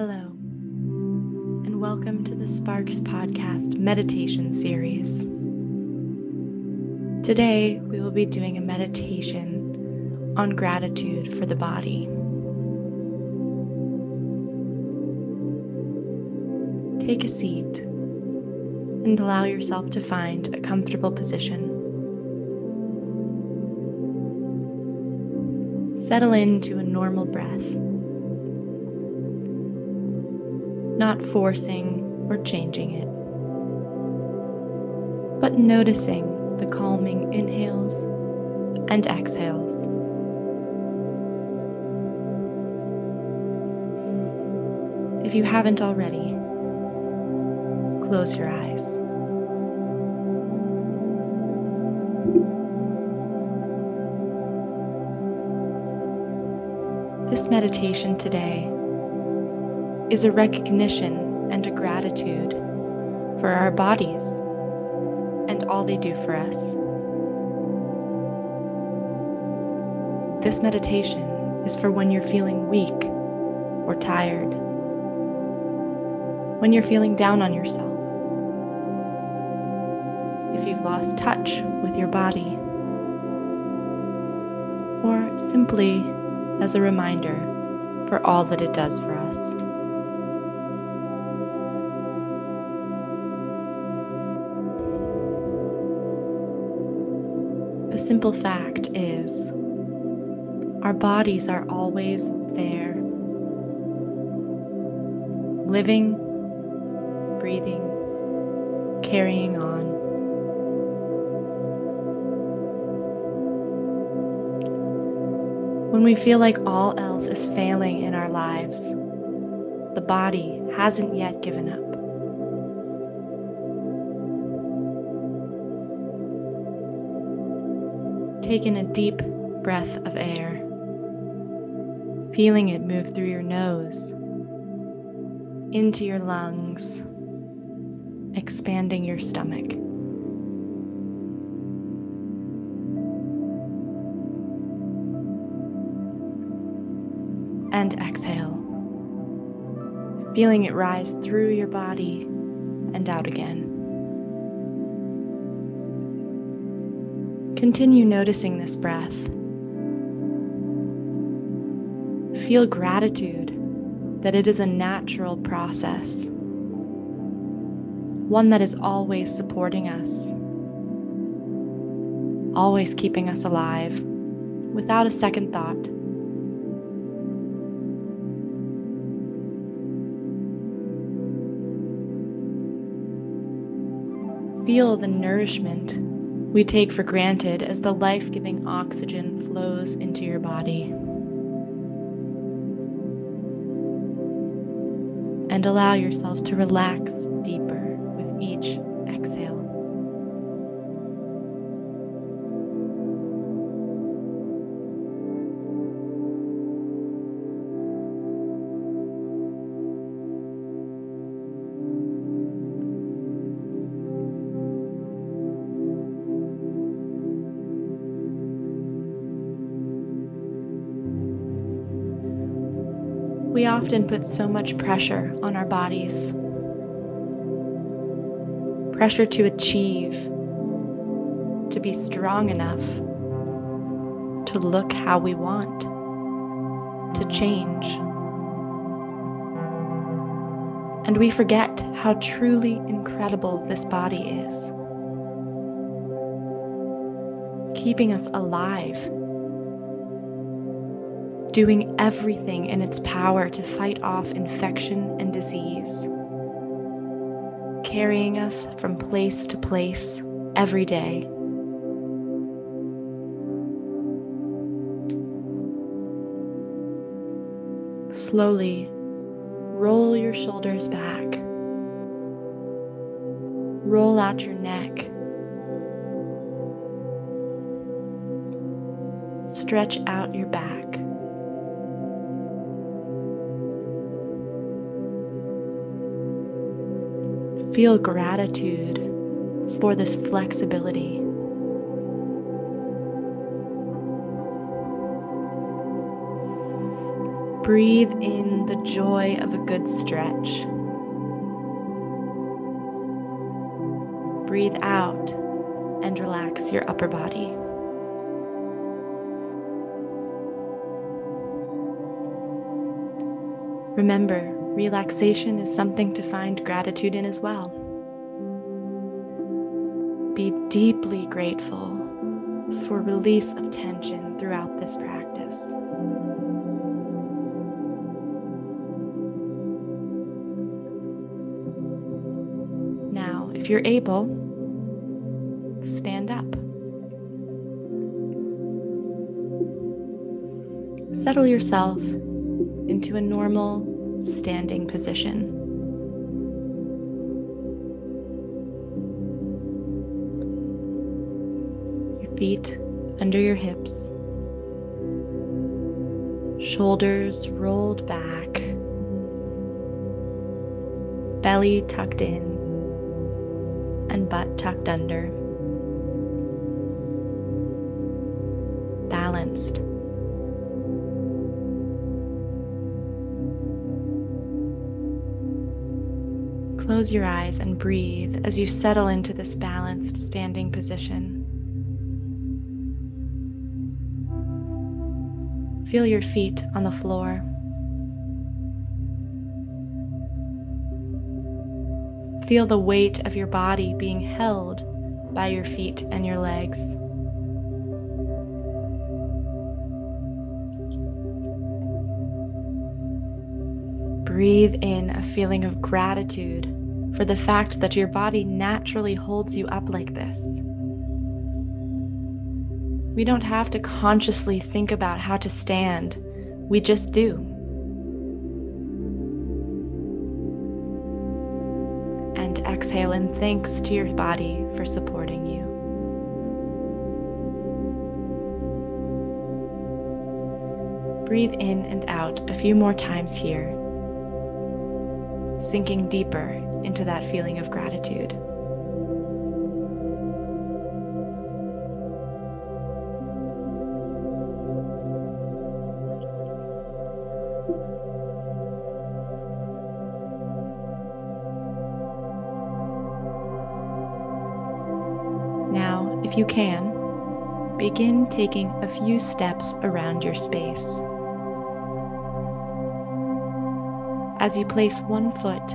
Hello, and welcome to the Sparks Podcast Meditation Series. Today, we will be doing a meditation on gratitude for the body. Take a seat and allow yourself to find a comfortable position. Settle into a normal breath. Not forcing or changing it, but noticing the calming inhales and exhales. If you haven't already, close your eyes. This meditation today is a recognition and a gratitude for our bodies and all they do for us. This meditation is for when you're feeling weak or tired, when you're feeling down on yourself, if you've lost touch with your body, or simply as a reminder for all that it does for us. The simple fact is, our bodies are always there, living, breathing, carrying on. When we feel like all else is failing in our lives, the body hasn't yet given up. Take in a deep breath of air, feeling it move through your nose, into your lungs, expanding your stomach. And exhale, feeling it rise through your body and out again. Continue noticing this breath. Feel gratitude that it is a natural process, one that is always supporting us, always keeping us alive, without a second thought. Feel the nourishment we take for granted as the life-giving oxygen flows into your body. And allow yourself to relax deeper with each exhale. We often put so much pressure on our bodies, pressure to achieve, to be strong enough, to look how we want, to change. And we forget how truly incredible this body is, keeping us alive, doing everything in its power to fight off infection and disease, carrying us from place to place every day. Slowly roll your shoulders back, roll out your neck, stretch out your back. Feel gratitude for this flexibility. Breathe in the joy of a good stretch. Breathe out and relax your upper body. Remember, relaxation is something to find gratitude in as well. Be deeply grateful for release of tension throughout this practice. Now, if you're able, stand up. Settle yourself into a normal standing position. Your feet under your hips, shoulders rolled back, belly tucked in and butt tucked under. Balanced. Close your eyes and breathe as you settle into this balanced standing position. Feel your feet on the floor. Feel the weight of your body being held by your feet and your legs. Breathe in a feeling of gratitude for the fact that your body naturally holds you up like this. We don't have to consciously think about how to stand. We just do. And exhale in thanks to your body for supporting you. Breathe in and out a few more times here, sinking deeper into that feeling of gratitude. Now, if you can, begin taking a few steps around your space. As you place one foot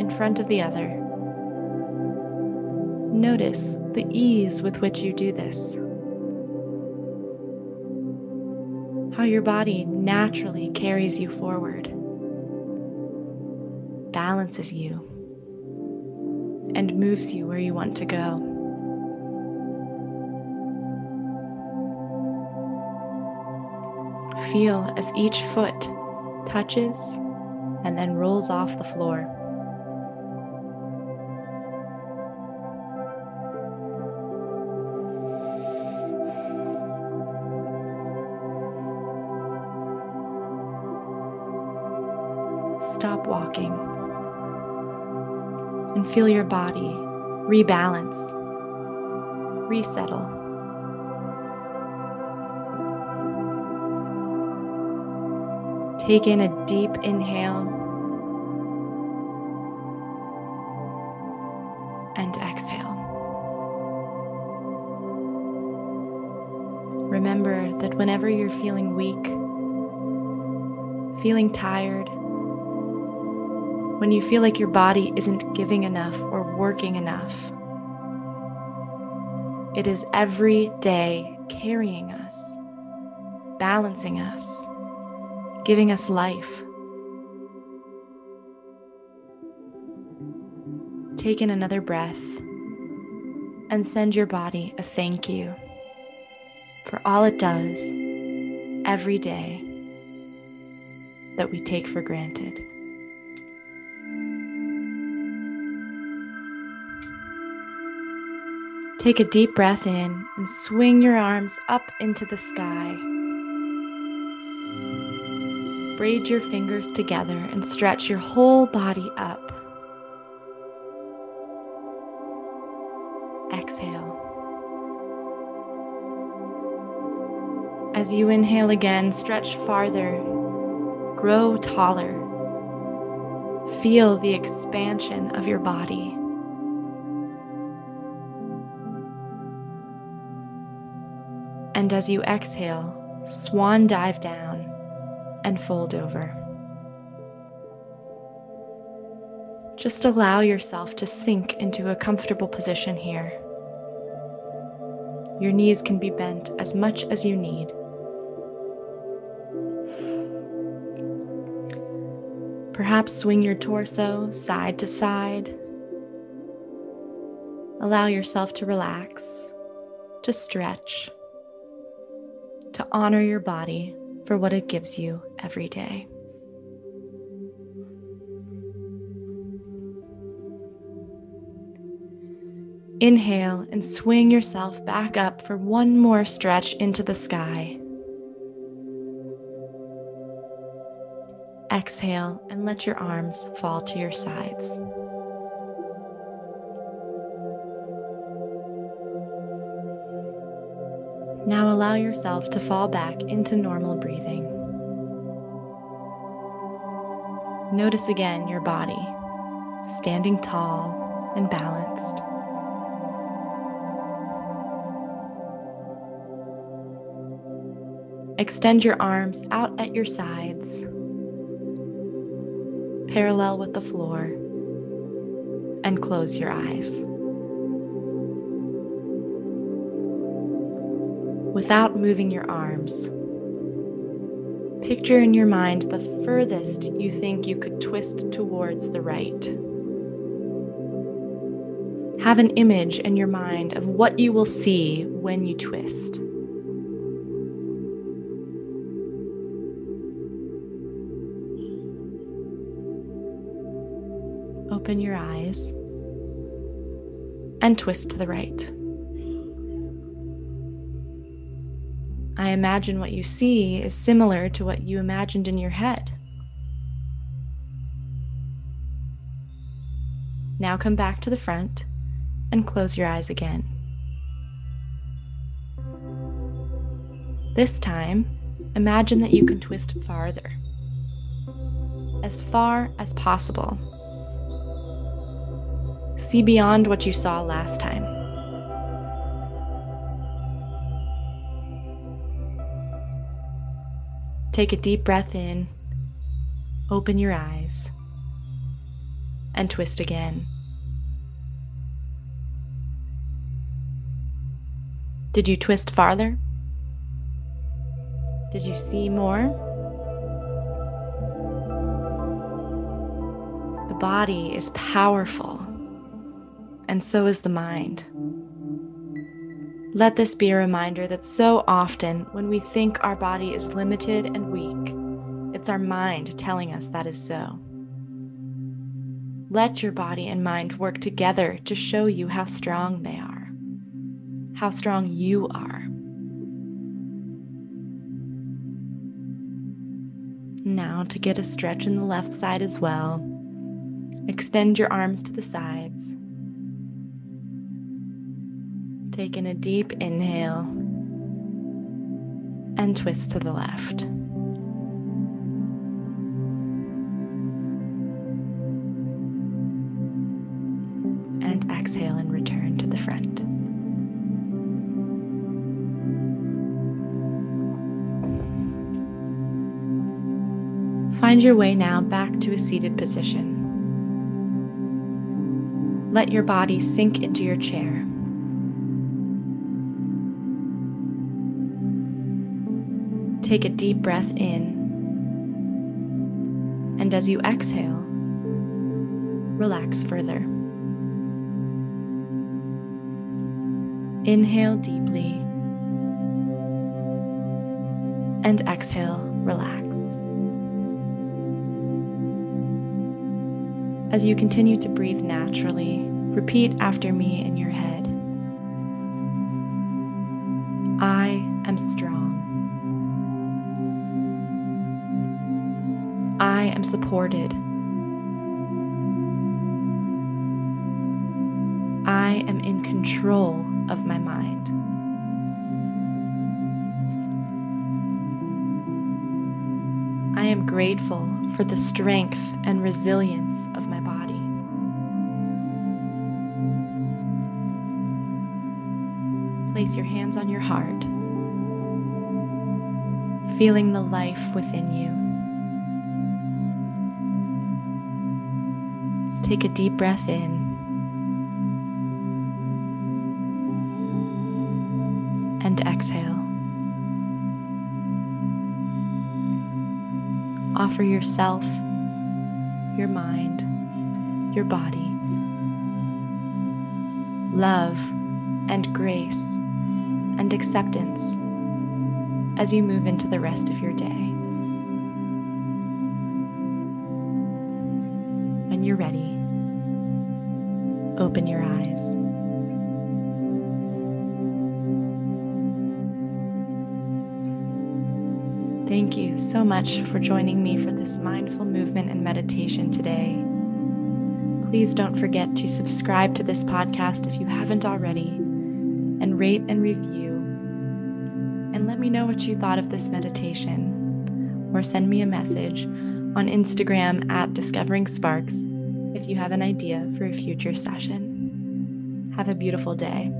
in front of the other, notice the ease with which you do this. How your body naturally carries you forward, balances you, and moves you where you want to go. Feel as each foot touches and then rolls off the floor. Stop walking and feel your body rebalance, resettle. Take in a deep inhale and exhale. Remember that whenever you're feeling weak, feeling tired, when you feel like your body isn't giving enough or working enough, it is every day carrying us, balancing us, giving us life. Take in another breath and send your body a thank you for all it does every day that we take for granted. Take a deep breath in and swing your arms up into the sky. Braid your fingers together and stretch your whole body up. Exhale. As you inhale again, stretch farther grow taller. Feel the expansion of your body. And as you exhale, swan dive down and fold over. Just allow yourself to sink into a comfortable position here. Your knees can be bent as much as you need. Perhaps swing your torso side to side. Allow yourself to relax, to stretch, to honor your body for what it gives you every day. Inhale and swing yourself back up for one more stretch into the sky. Exhale and let your arms fall to your sides. Now allow yourself to fall back into normal breathing. Notice again your body, standing tall and balanced. Extend your arms out at your sides, parallel with the floor, and close your eyes. Without moving your arms, picture in your mind the furthest you think you could twist towards the right. Have an image in your mind of what you will see when you twist. Open your eyes and twist to the right. I imagine what you see is similar to what you imagined in your head. Now come back to the front and close your eyes again. This time, imagine that you can twist farther, as far as possible. See beyond what you saw last time. Take a deep breath in, open your eyes, and twist again. Did you twist farther? Did you see more? The body is powerful. And so is the mind. Let this be a reminder that so often when we think our body is limited and weak, it's our mind telling us that is so. Let your body and mind work together to show you how strong they are, how strong you are. Now to get a stretch in the left side as well, extend your arms to the sides. Take in a deep inhale and twist to the left. And exhale and return to the front. Find your way now back to a seated position. Let your body sink into your chair. Take a deep breath in, and as you exhale, relax further. Inhale deeply, and exhale, relax. As you continue to breathe naturally, repeat after me in your head. I am strong. I am supported. I am in control of my mind. I am grateful for the strength and resilience of my body. Place your hands on your heart, feeling the life within you. Take a deep breath in and exhale. Offer yourself, your mind, your body, love and grace and acceptance as you move into the rest of your day. When you're ready, open your eyes. Thank you so much for joining me for this mindful movement and meditation today. Please don't forget to subscribe to this podcast if you haven't already, and rate and review. And let me know what you thought of this meditation, or send me a message on Instagram @discoveringsparks if you have an idea for a future session. Have a beautiful day.